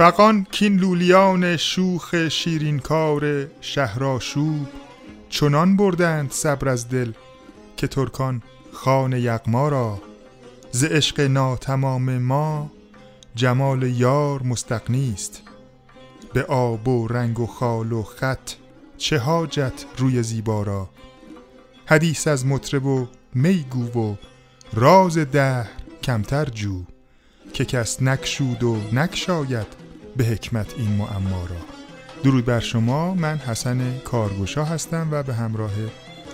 فغان کین لولیان شوخ شیرینکار شهرآشوب چنان بردند صبر از دل که ترکان خان یغما را. ز عشق ناتمام ما جمال یار مستغنی است، به آب و رنگ و خال و خط چه حاجت روی زیبا را. حدیث از مطرب و میگو و راز دهر کمتر جو، که کس نکشود و نکشاید به حکمت این معما را. درود بر شما، من حسن کارگشا هستم و به همراه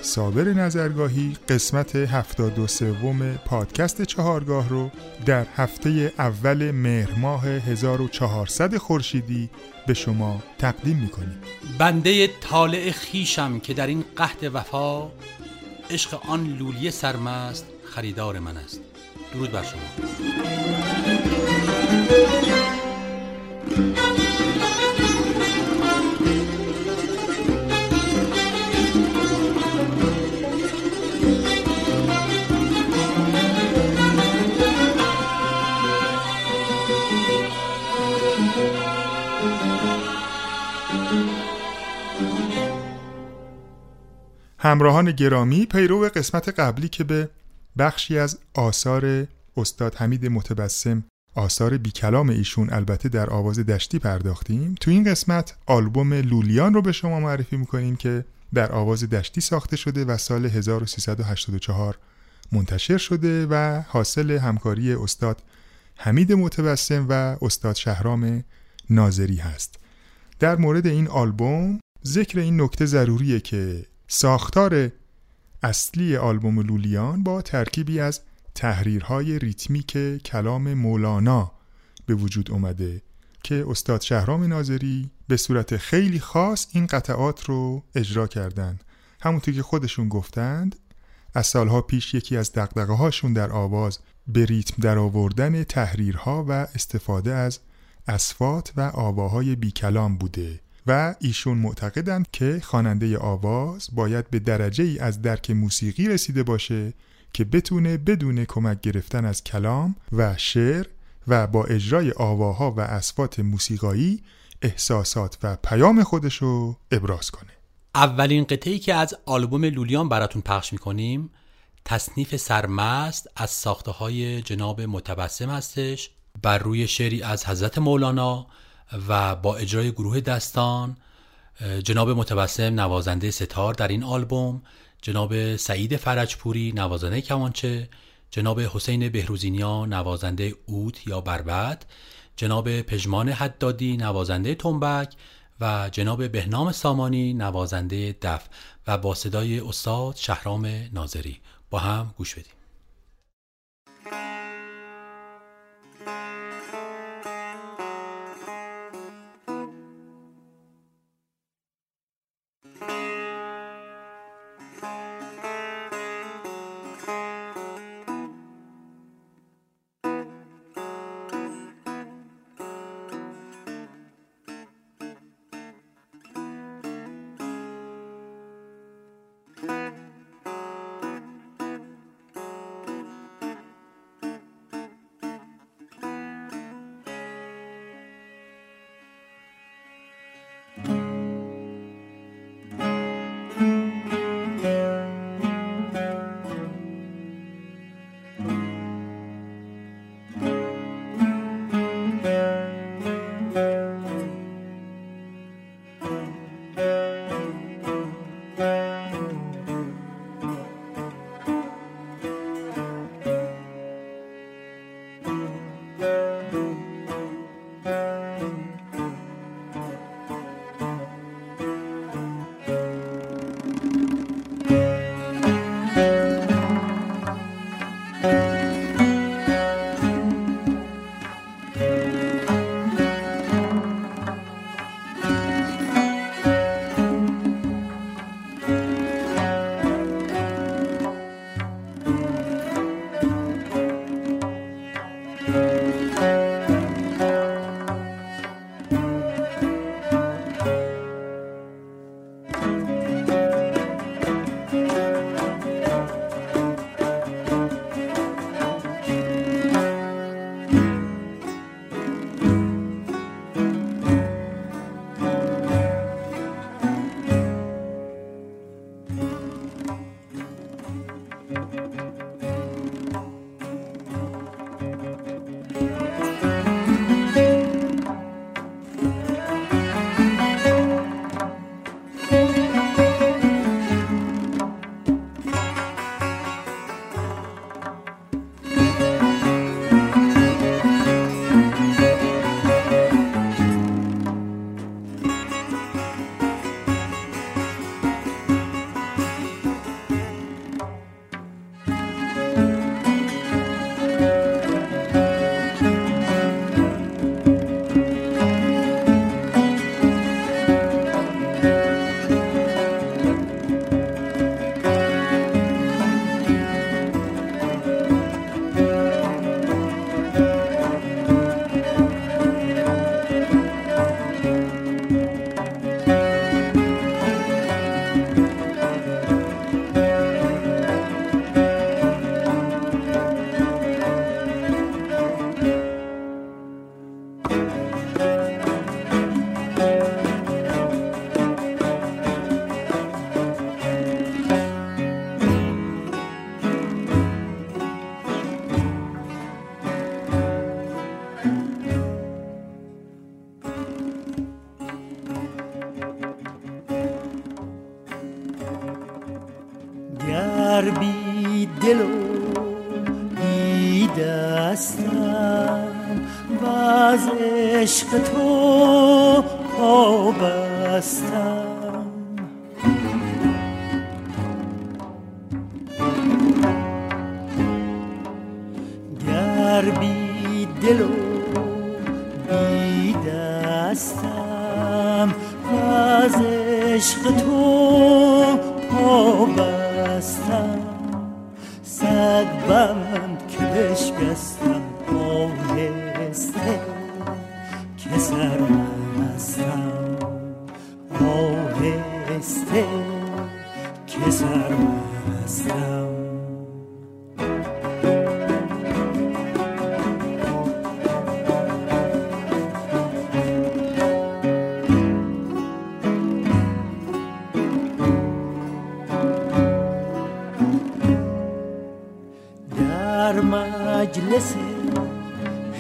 صابر نظرگاهی قسمت 73 پادکست چهارگاه رو در هفته اول مهرماه 1400 خورشیدی به شما تقدیم میکنیم. بنده طالع خیشم که در این قحط وفا، عشق آن لولی سرمست خریدار من است. درود بر شما. همراهان گرامی، پیرو قسمت قبلی که به بخشی از آثار استاد حمید متبسم، آثار بیکلام ایشون البته، در آواز دشتی پرداختیم. تو این قسمت آلبوم لولیان رو به شما معرفی میکنیم که در آواز دشتی ساخته شده و سال 1384 منتشر شده و حاصل همکاری استاد حمید متبسم و استاد شهرام ناظری هست. در مورد این آلبوم ذکر این نکته ضروریه که ساختار اصلی آلبوم لولیان با ترکیبی از تحریرهای ریتمیک کلام مولانا به وجود اومده که استاد شهرام ناظری به صورت خیلی خاص این قطعات رو اجرا کردند. همونطور که خودشون گفتند، از سالها پیش یکی از دغدغه هاشون در آواز به ریتم در آوردن تحریرها و استفاده از اصفات و آواهای بی کلام بوده و ایشون معتقدند که خواننده آواز باید به درجه‌ای از درک موسیقی رسیده باشه که بتونه بدون کمک گرفتن از کلام و شعر و با اجرای آواها و اصوات موسیقایی احساسات و پیام خودشو ابراز کنه. اولین قطعه‌ای که از آلبوم لولیان براتون پخش می‌کنیم تصنیف سرمست از ساخته‌های جناب متبسم هستش، بر روی شعری از حضرت مولانا و با اجرای گروه دستان. جناب متبسم نوازنده ستار در این آلبوم، جناب سعید فرجپوری نوازنده کمانچه، جناب حسین بهروزینیا نوازنده عود یا بربط، جناب پژمان حدادی نوازنده تنبک و جناب بهنام سامانی نوازنده دف و با صدای استاد شهرام ناظری. با هم گوش بدیم. دستم و از عشق تو پا بستم. گر بی دل و بی دستم و از عشق تو پا بستم، صد بند که بشکستم آهسته که سرمستم، آهسته که سرمستم.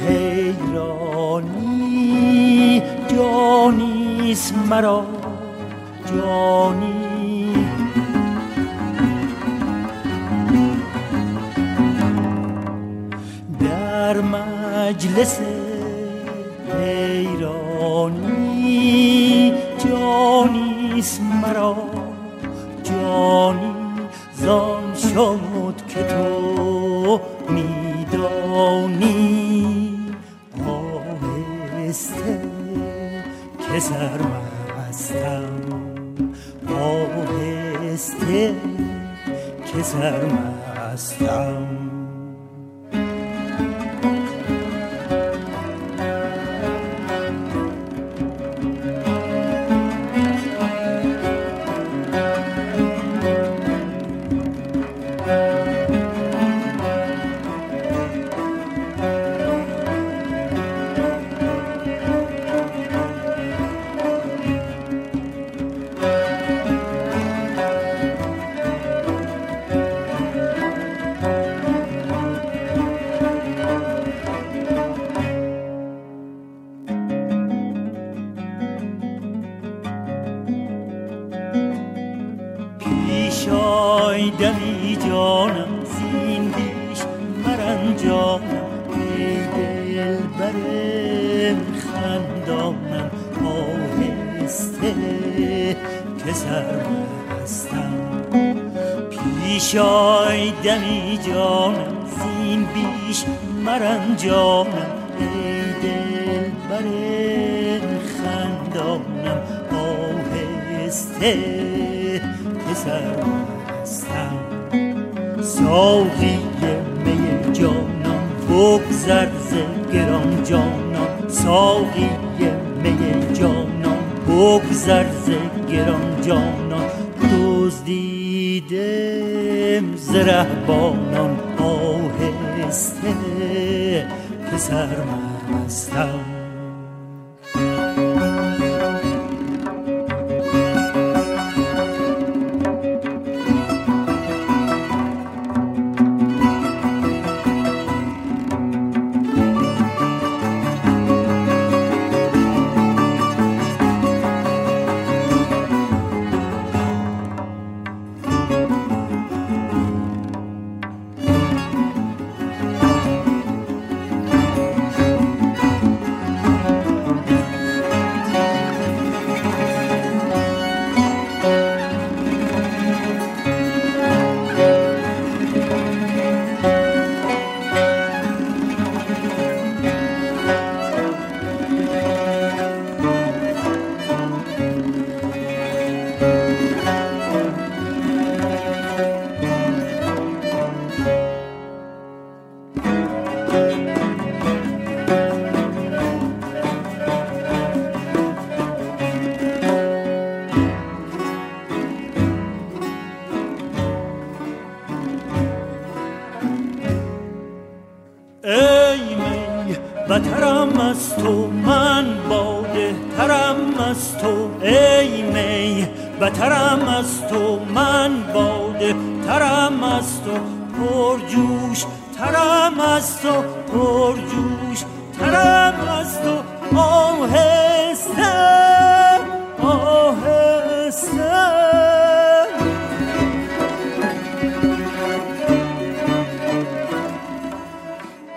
حیرانی جانیست مرا جانی، در مجلس حیرانی جانیست مرا جانی. زان شد که تو میدانی آهسته که سرمستم، آهسته که سرمستم.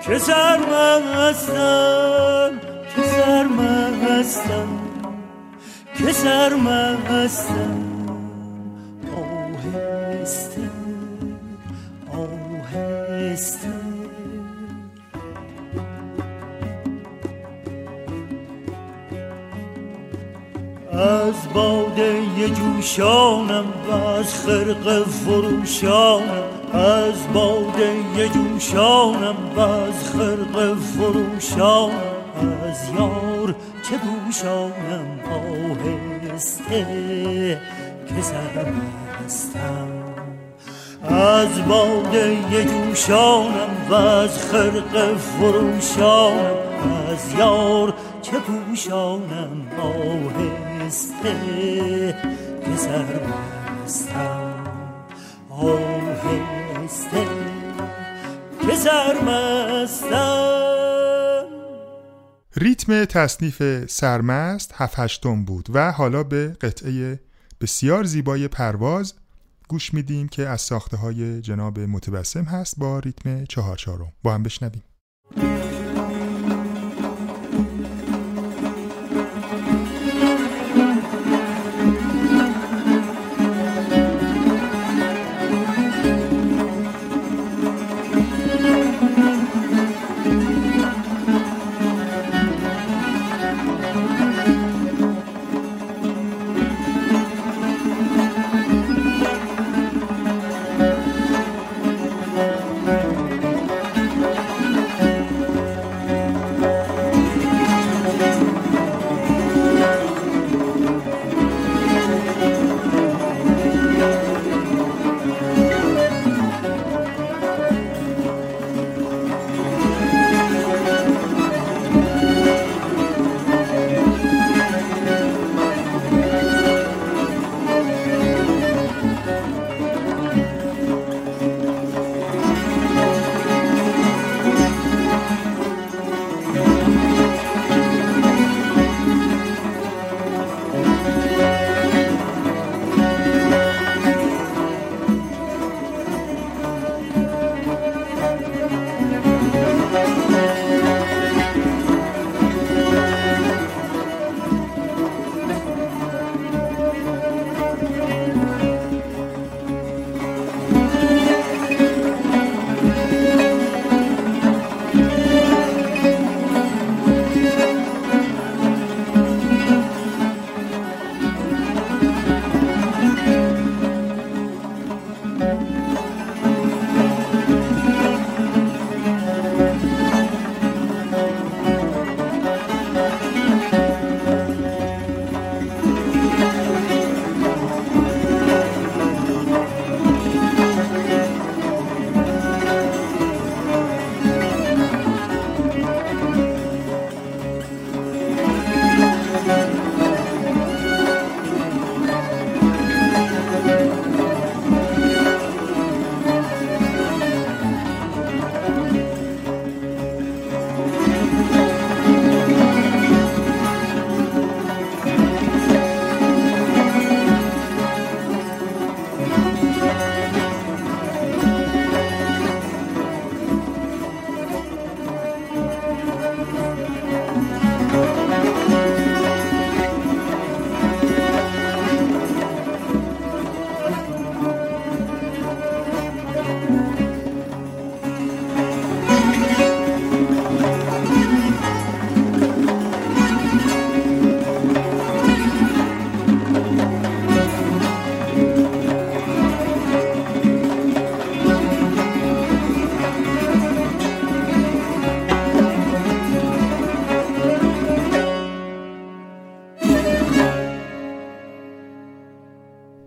که سرمستم که سرمستم که سرمستم آهسته آهسته از باده جوشانم و از خرقه فروشانم از باده جوشانم و از خرقه فروشانم از یار چه بوشانم آهسته که سرمستم از باده جوشانم و از خرقه فروشانم از یار چه بوشانم آهسته که سرمستم آهسته ریتم تصنیف سرمست 7/8 بود و حالا به قطعه بسیار زیبای پرواز گوش میدیم که از ساخته های جناب متبسم هست با ریتم 4/4. با هم بشنویم.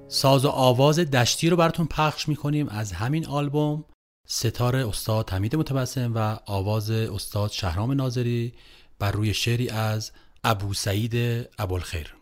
ساز و آواز دشتی رو براتون پخش میکنیم از همین آلبوم، ستار استاد حمید متبسم و آواز استاد شهرام ناظری بر روی شعری از ابو سعید ابوالخیر.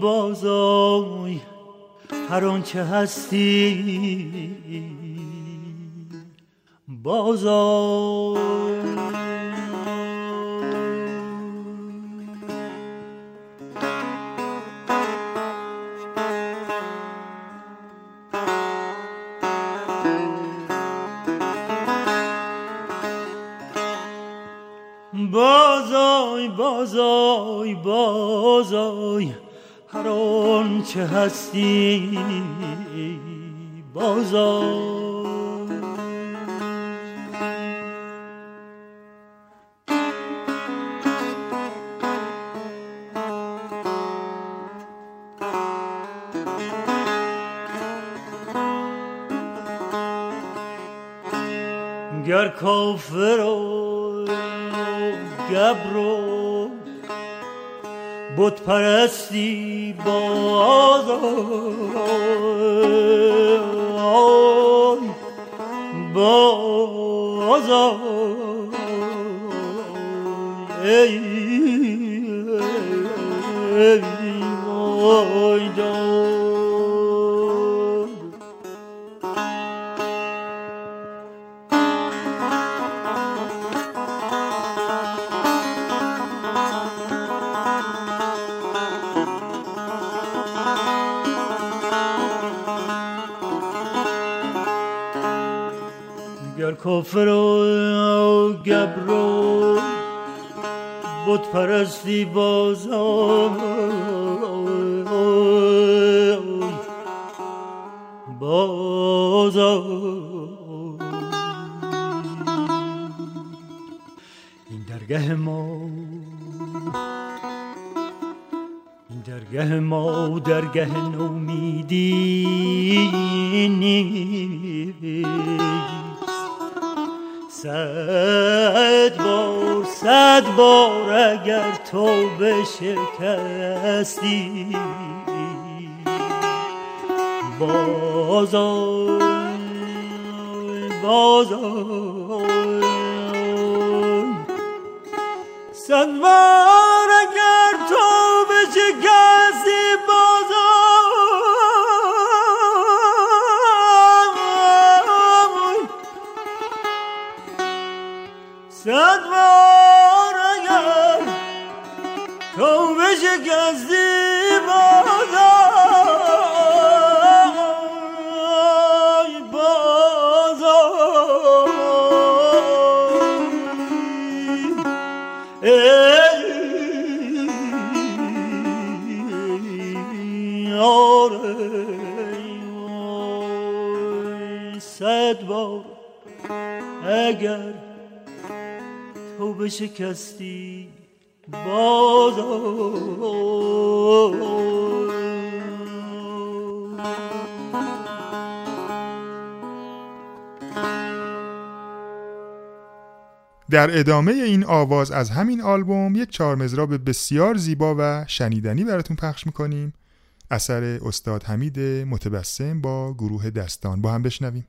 بازای هر آنچه هستی، بازای بازای بازای بازای هر آن چه هستی، بازار گر کافر و گبر و بت پرستی باز آی، باز آی، ای ای آی جان کافر و گبر و بت پرستی باز آی، باز آی. این درگه ما، این درگه ما، درگه نومیدی نیست. صد بار اگر تو بشکستی، باز آی، باز آی. صد بار اگر تو بشکستی، باز صدوار اگر تو بشکستی، باز آی، باز آی، ای آره. صدوار اگر تو بشکستی، باز آی. در ادامه این آواز از همین آلبوم یک چهارمضراب بسیار زیبا و شنیدنی براتون پخش میکنیم، اثر استاد حمید متبسم با گروه دستان. با هم بشنویم.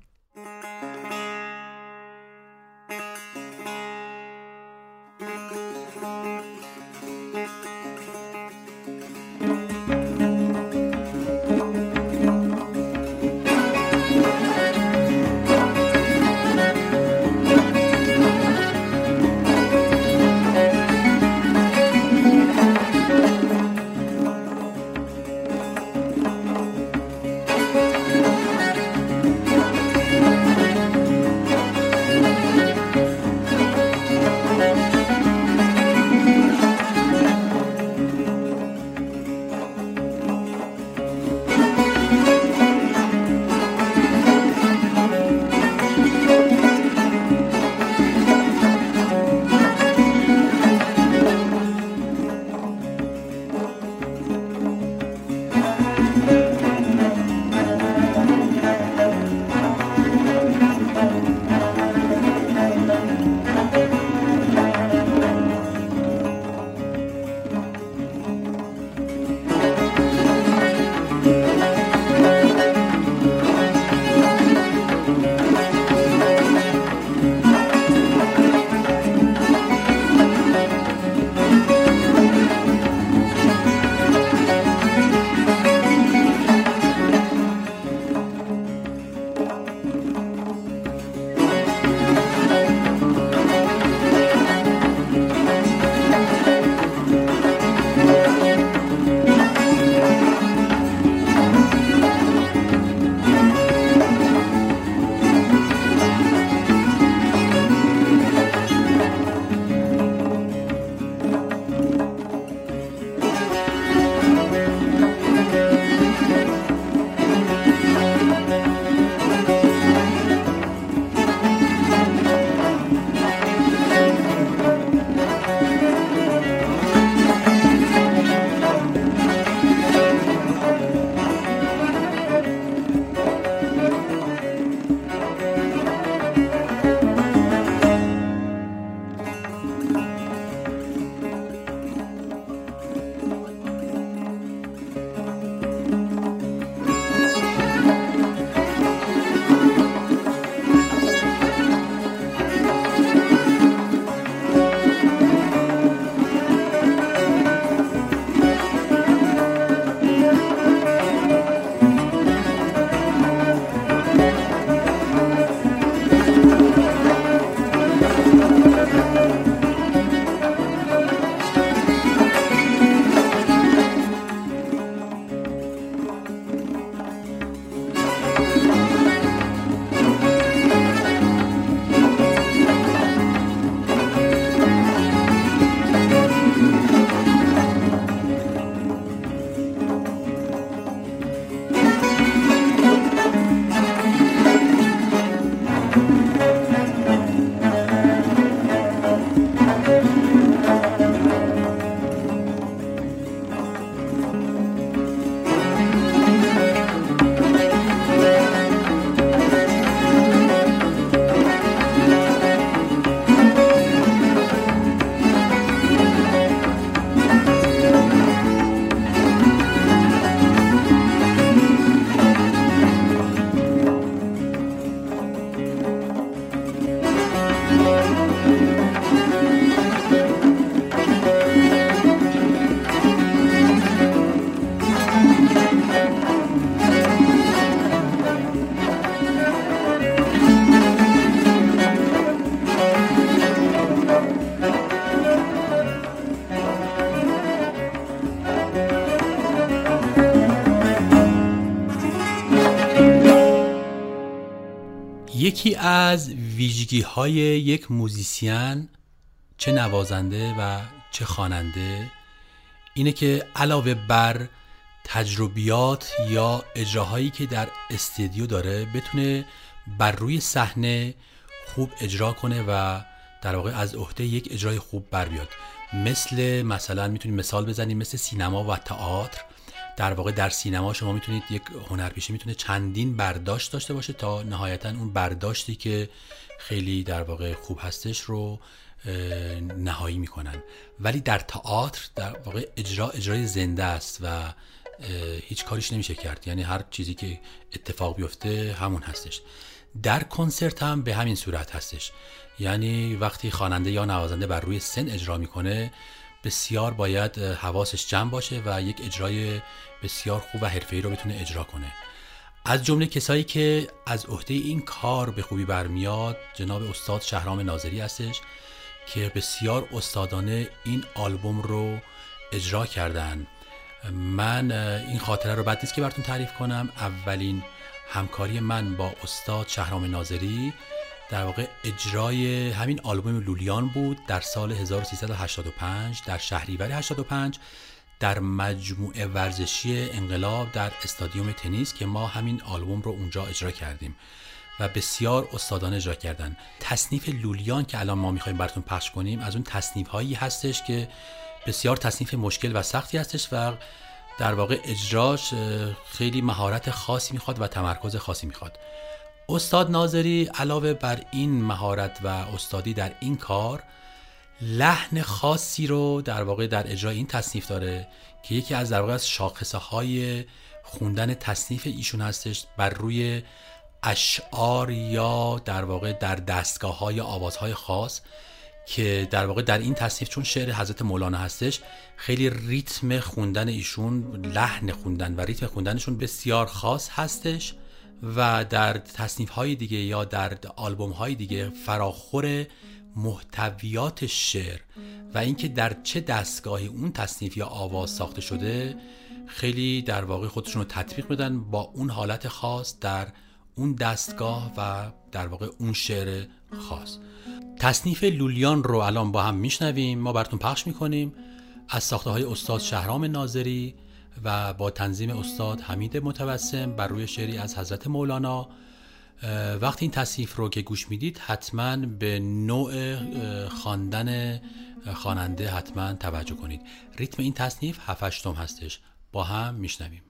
یکی از ویژگی‌های یک موزیسین، چه نوازنده و چه خواننده، اینه که علاوه بر تجربیات یا اجراهایی که در استودیو داره، بتونه بر روی صحنه خوب اجرا کنه و در واقع از عهده یک اجرای خوب بر بیاد. مثلا میتونیم مثال بزنیم مثل سینما و تئاتر. در واقع در سینما شما میتونید یک هنرپیشه میتونه چندین برداشت داشته باشه تا نهایتاً اون برداشتی که خیلی در واقع خوب هستش رو نهایی میکنن. ولی در تئاتر در واقع اجرای زنده است و هیچ کاریش نمیشه کرد، یعنی هر چیزی که اتفاق بیفته همون هستش. در کنسرت هم به همین صورت هستش، یعنی وقتی خواننده یا نوازنده بر روی سن اجرا میکنه بسیار باید حواسش جمع باشه و یک اجرای بسیار خوب و حرفه‌ای رو بتونه اجرا کنه. از جمله کسایی که از عهده این کار به خوبی برمیاد جناب استاد شهرام ناظری هستش که بسیار استادانه این آلبوم رو اجرا کردن. من این خاطره رو بد نیست که براتون تعریف کنم، اولین همکاری من با استاد شهرام ناظری در واقع اجرای همین آلبوم لولیان بود در سال 1385 در شهریور 85 در مجموعه ورزشی انقلاب در استادیوم تنیس که ما همین آلبوم رو اونجا اجرا کردیم و بسیار استادانه اجرا کردن. تصنیف لولیان که الان ما میخوایم براتون پخش کنیم از اون تصنیف هایی هستش که بسیار تصنیف مشکل و سختی هستش و در واقع اجراش خیلی مهارت خاصی میخواد و تمرکز خاصی میخواد. استاد ناظری علاوه بر این مهارت و استادی در این کار، لحن خاصی رو در واقع در اجرای این تصنیف داره که یکی از در واقع شاخصه های خوندن تصنیف ایشون هستش، بر روی اشعار یا در واقع در دستگاه های آوازهای خاص که در واقع در این تصنیف چون شعر حضرت مولانا هستش خیلی ریتم خوندن ایشون، لحن خوندن و ریتم خوندنشون بسیار خاص هستش و در تصنیف های دیگه یا در آلبوم های دیگه فراخور محتویات شعر و اینکه در چه دستگاهی اون تصنیف یا آواز ساخته شده خیلی در واقع خودشون رو تطبیق بدن با اون حالت خاص در اون دستگاه و در واقع اون شعر خاص. تصنیف لولیان رو الان با هم میشنویم، ما براتون پخش میکنیم از ساخته های استاد شهرام ناظری و با تنظیم استاد حمید متبسم بر روی شعری از حضرت مولانا. وقتی این تصنیف رو که گوش میدید حتما به نوع خواندن خواننده حتما توجه کنید. ریتم این تصنیف 7/8 هستش، با هم میشنویم.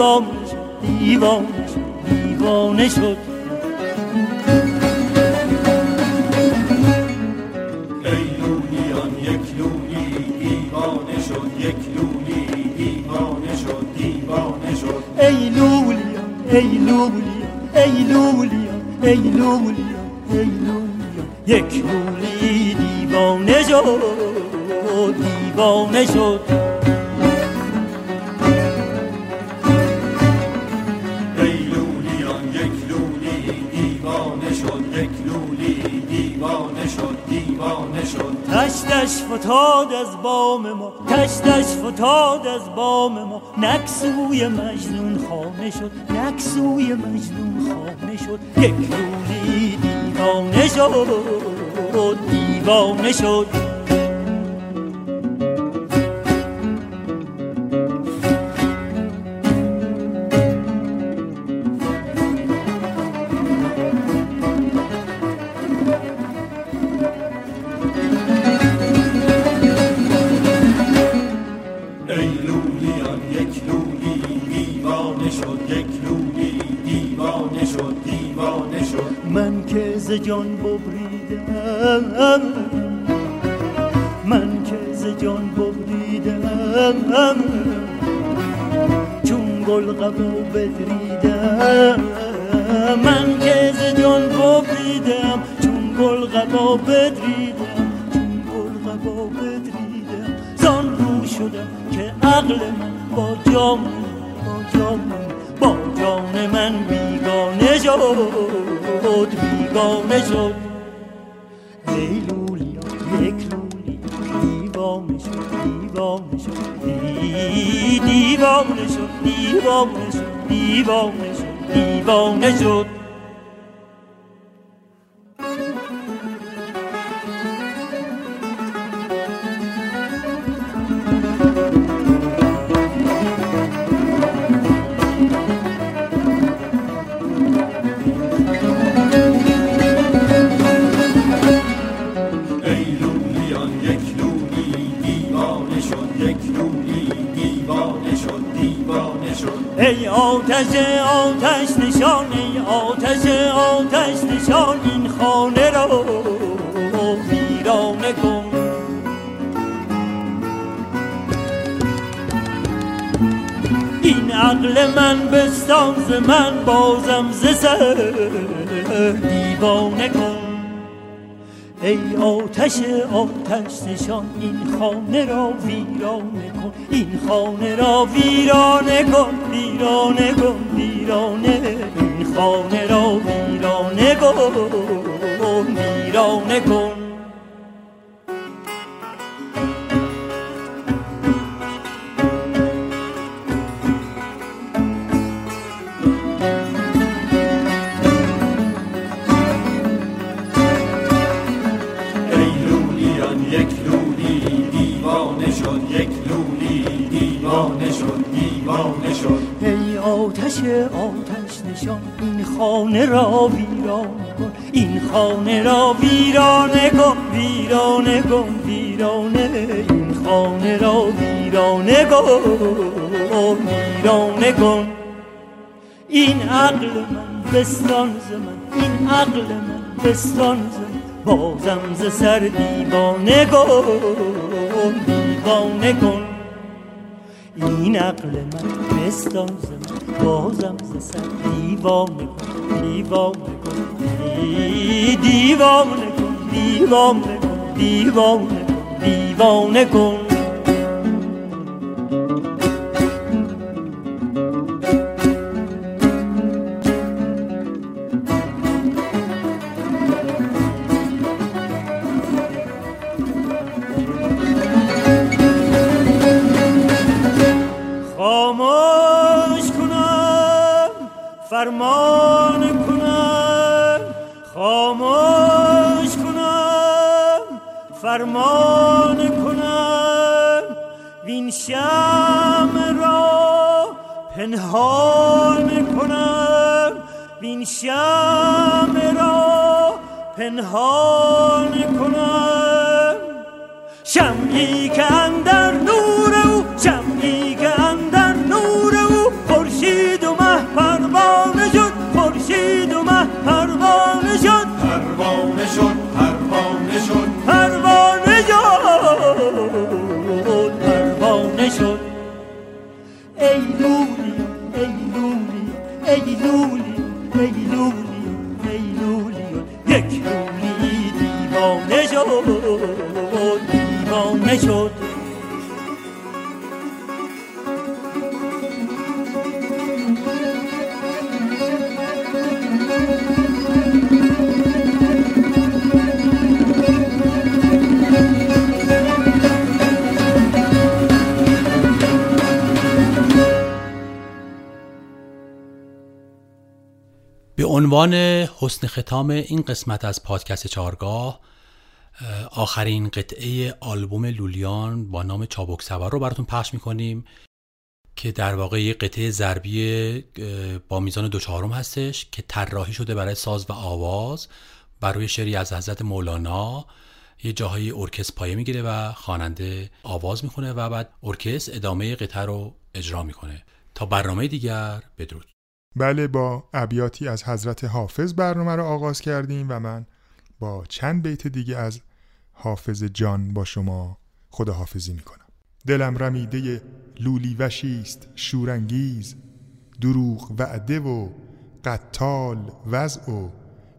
دیوانه شد. ای لولیان یک لولی دیوانه شد، یک لولی دیوانه شد، دیوانه شد. ای لولیان ای لولیان ای لولیان ای لولیان ای لولیان یک لولی دیوانه شد، دیوانه شد. تشتش فتاد از بام ما، تشتش فتاد از بام ما، نکسوی مجنون خانه شد، نکسوی مجنون خانه شد. یک لولی دیوانه شد، دیوانه شد. جان ببریدم، من که ز جان ببریدم، چون گل قبو بدریدم، من که ز جان ببریدم، چون گل قبو بدریدم، چون گل قبو بدریدم. زان رو شدم که عقل من با جان، با جان، با جان من بیگانه شد، بیگانه شد. ای لولیان یک لولی دیوانه شد، دیوانه شد، دیوانه شد، دیوانه شد، دیوانه شد، دیوانه شد. آتش آتش نشان، ای آتش آتش نشان، این خانه را ویرانه کن. این عقل من بستان ز من، بازم ز سر دیوانه کن. ای آتش آتش نشان، این خانه را ویرانه کن، این خانه را ویرانه کن، ویرانه کن، ویرانه، این خانه را ویرانه کن، ویرانه کن. آتش نشان، این خانه را ویرانه کن، این خانه را ویرانه کن، ویرانه کن، ویرانه، این خانه را ویرانه کن، ویرانه کن. این عقل من بستان ز من، این عقل من بستان ز من، بازم ز سر دیوانه کن، دیوانه کن. این عقل من بستان ز من، بازم ز سر دیوانه کن، دیوانه کن، دیوانه کن، دیوانه کن، دیوانه کن، دیوانه کن. فرمان کنم خاموش کنم، فرمان کنم وین شمع را پنهان کنم، وین شمع را پنهان کنم. شمعی که اندر نور او، شمعی که اندر نور او خورشید عنوان حسن ختام این قسمت از پادکست چهارگاه، آخرین قطعه آلبوم لولیان با نام چابک سوار رو براتون پخش میکنیم که در واقع یه قطعه ضربی با میزان 2/4 هستش که طراحی شده برای ساز و آواز بر روی شعری از حضرت مولانا. یه جاهای ارکستر پایه میگیره و خواننده آواز میخونه و بعد ارکستر ادامه قطعه رو اجرا میکنه. تا برنامه دیگر، بدرود. بله، با ابیاتی از حضرت حافظ برنامه رو آغاز کردیم و من با چند بیت دیگه از حافظ جان با شما خداحافظی میکنم. دلم رمیده لولی وشیست شورانگیز، دروغ وعده و قتال وضع و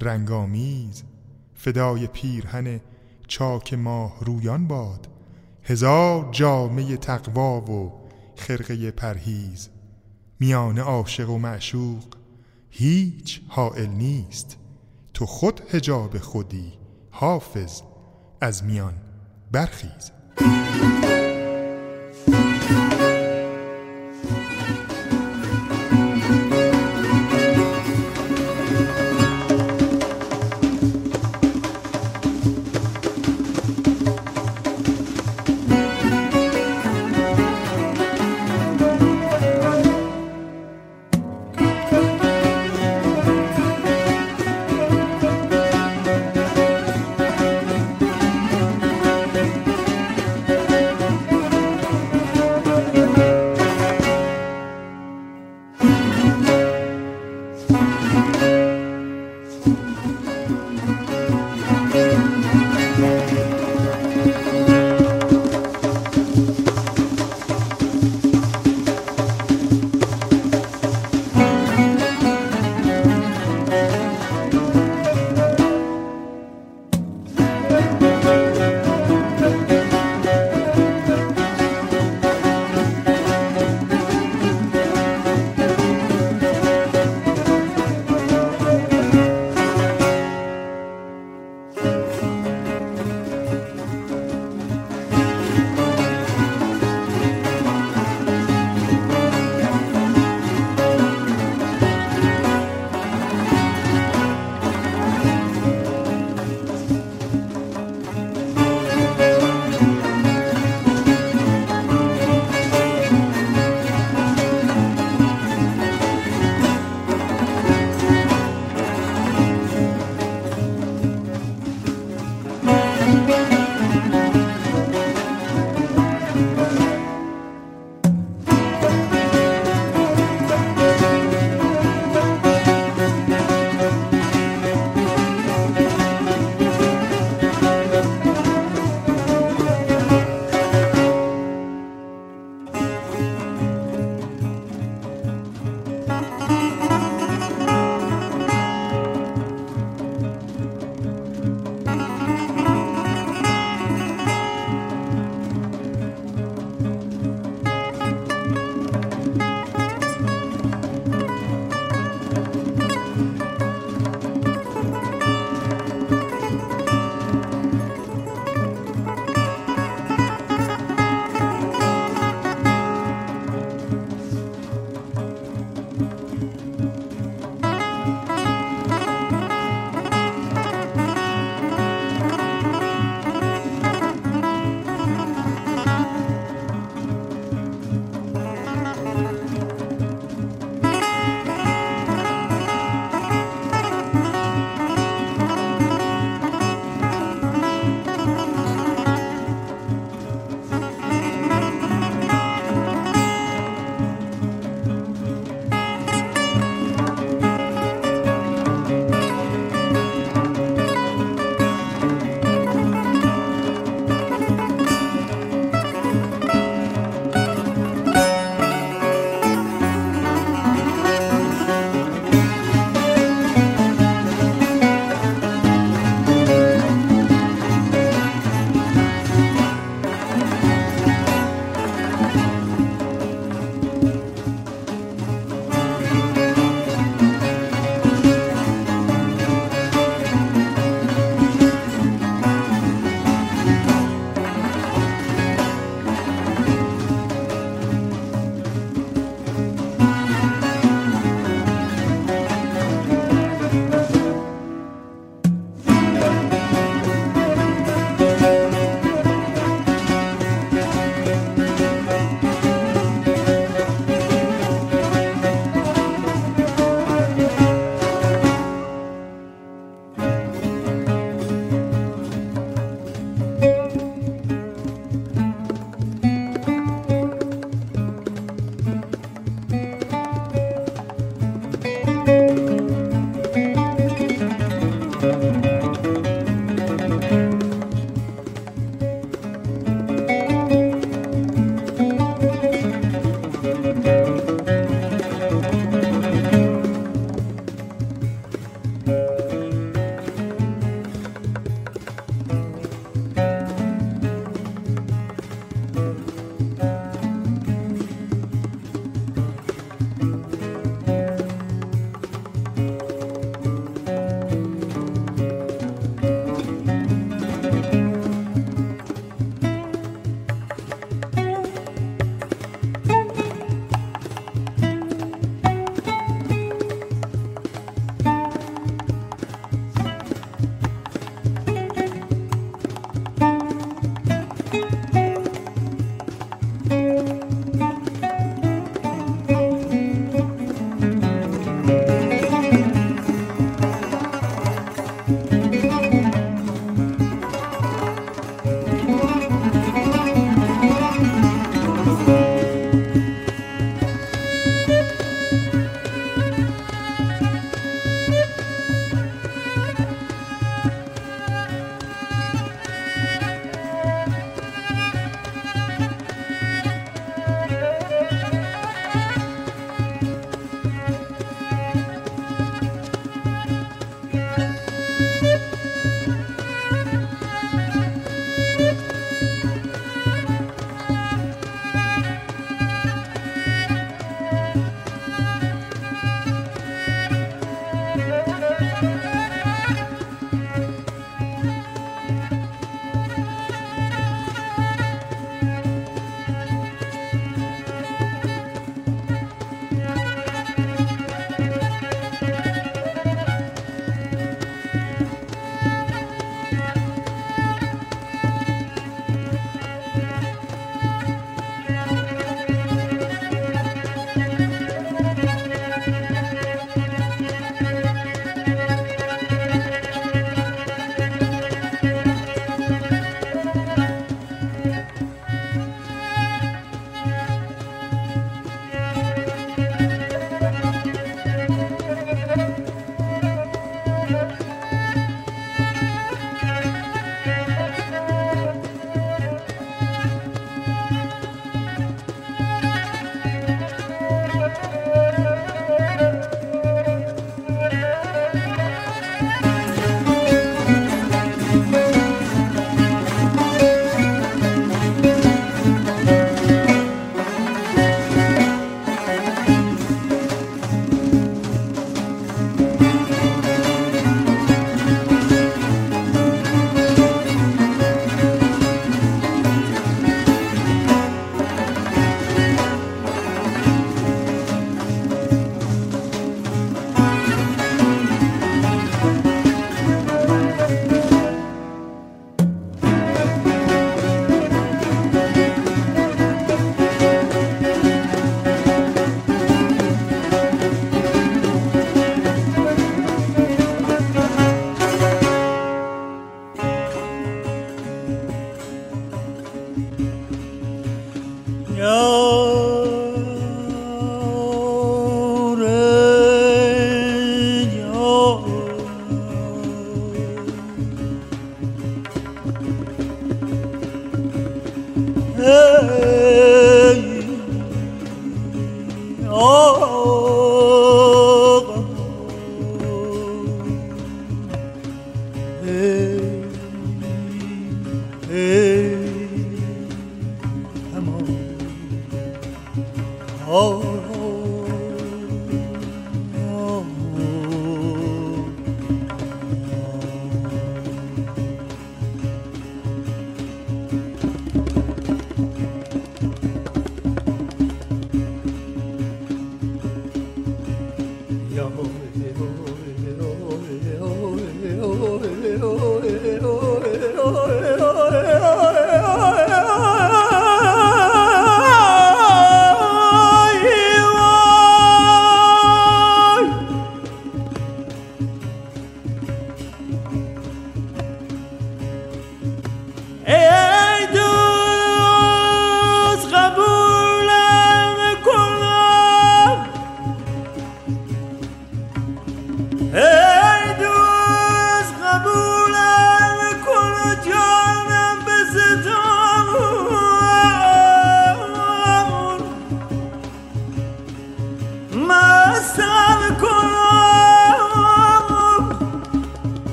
رنگامیز. فدای پیرهن چاک ماه رویان باد، هزار جامه تقوا و خرقه پرهیز. میان عاشق و معشوق هیچ حائل نیست، تو خود حجاب خودی حافظ، از میان برخیز.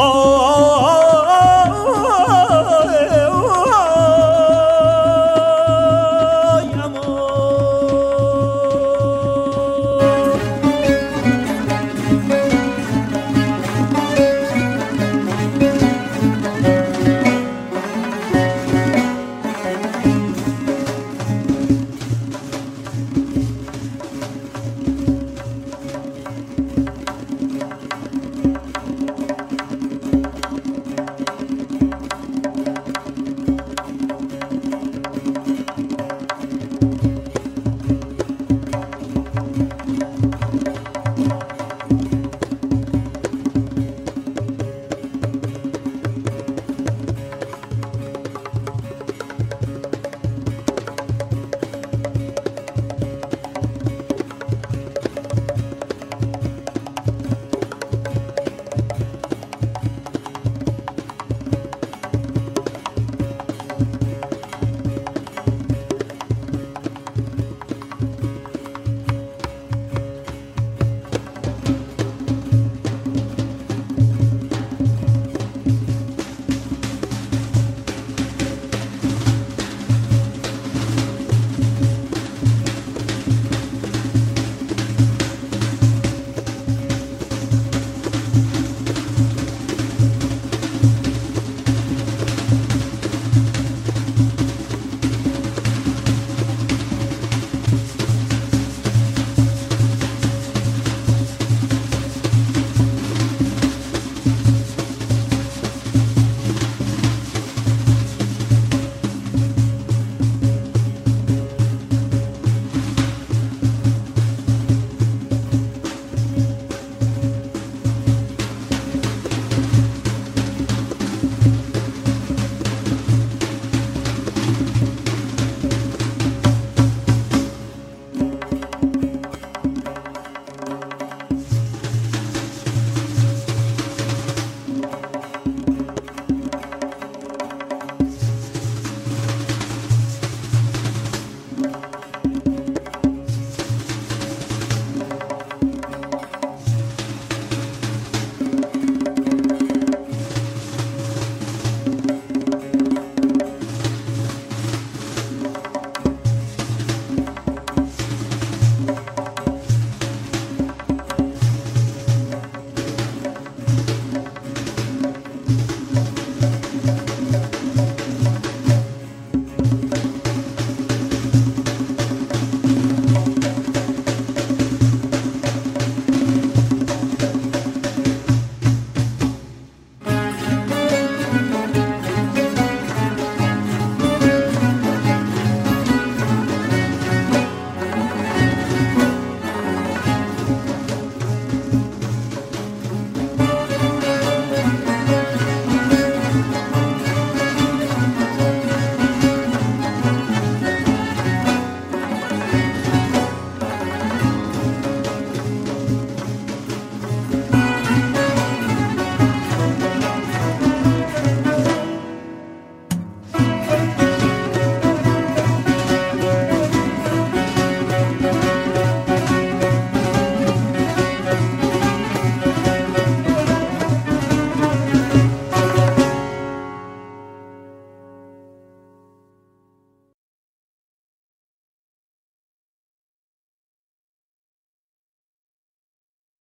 Oh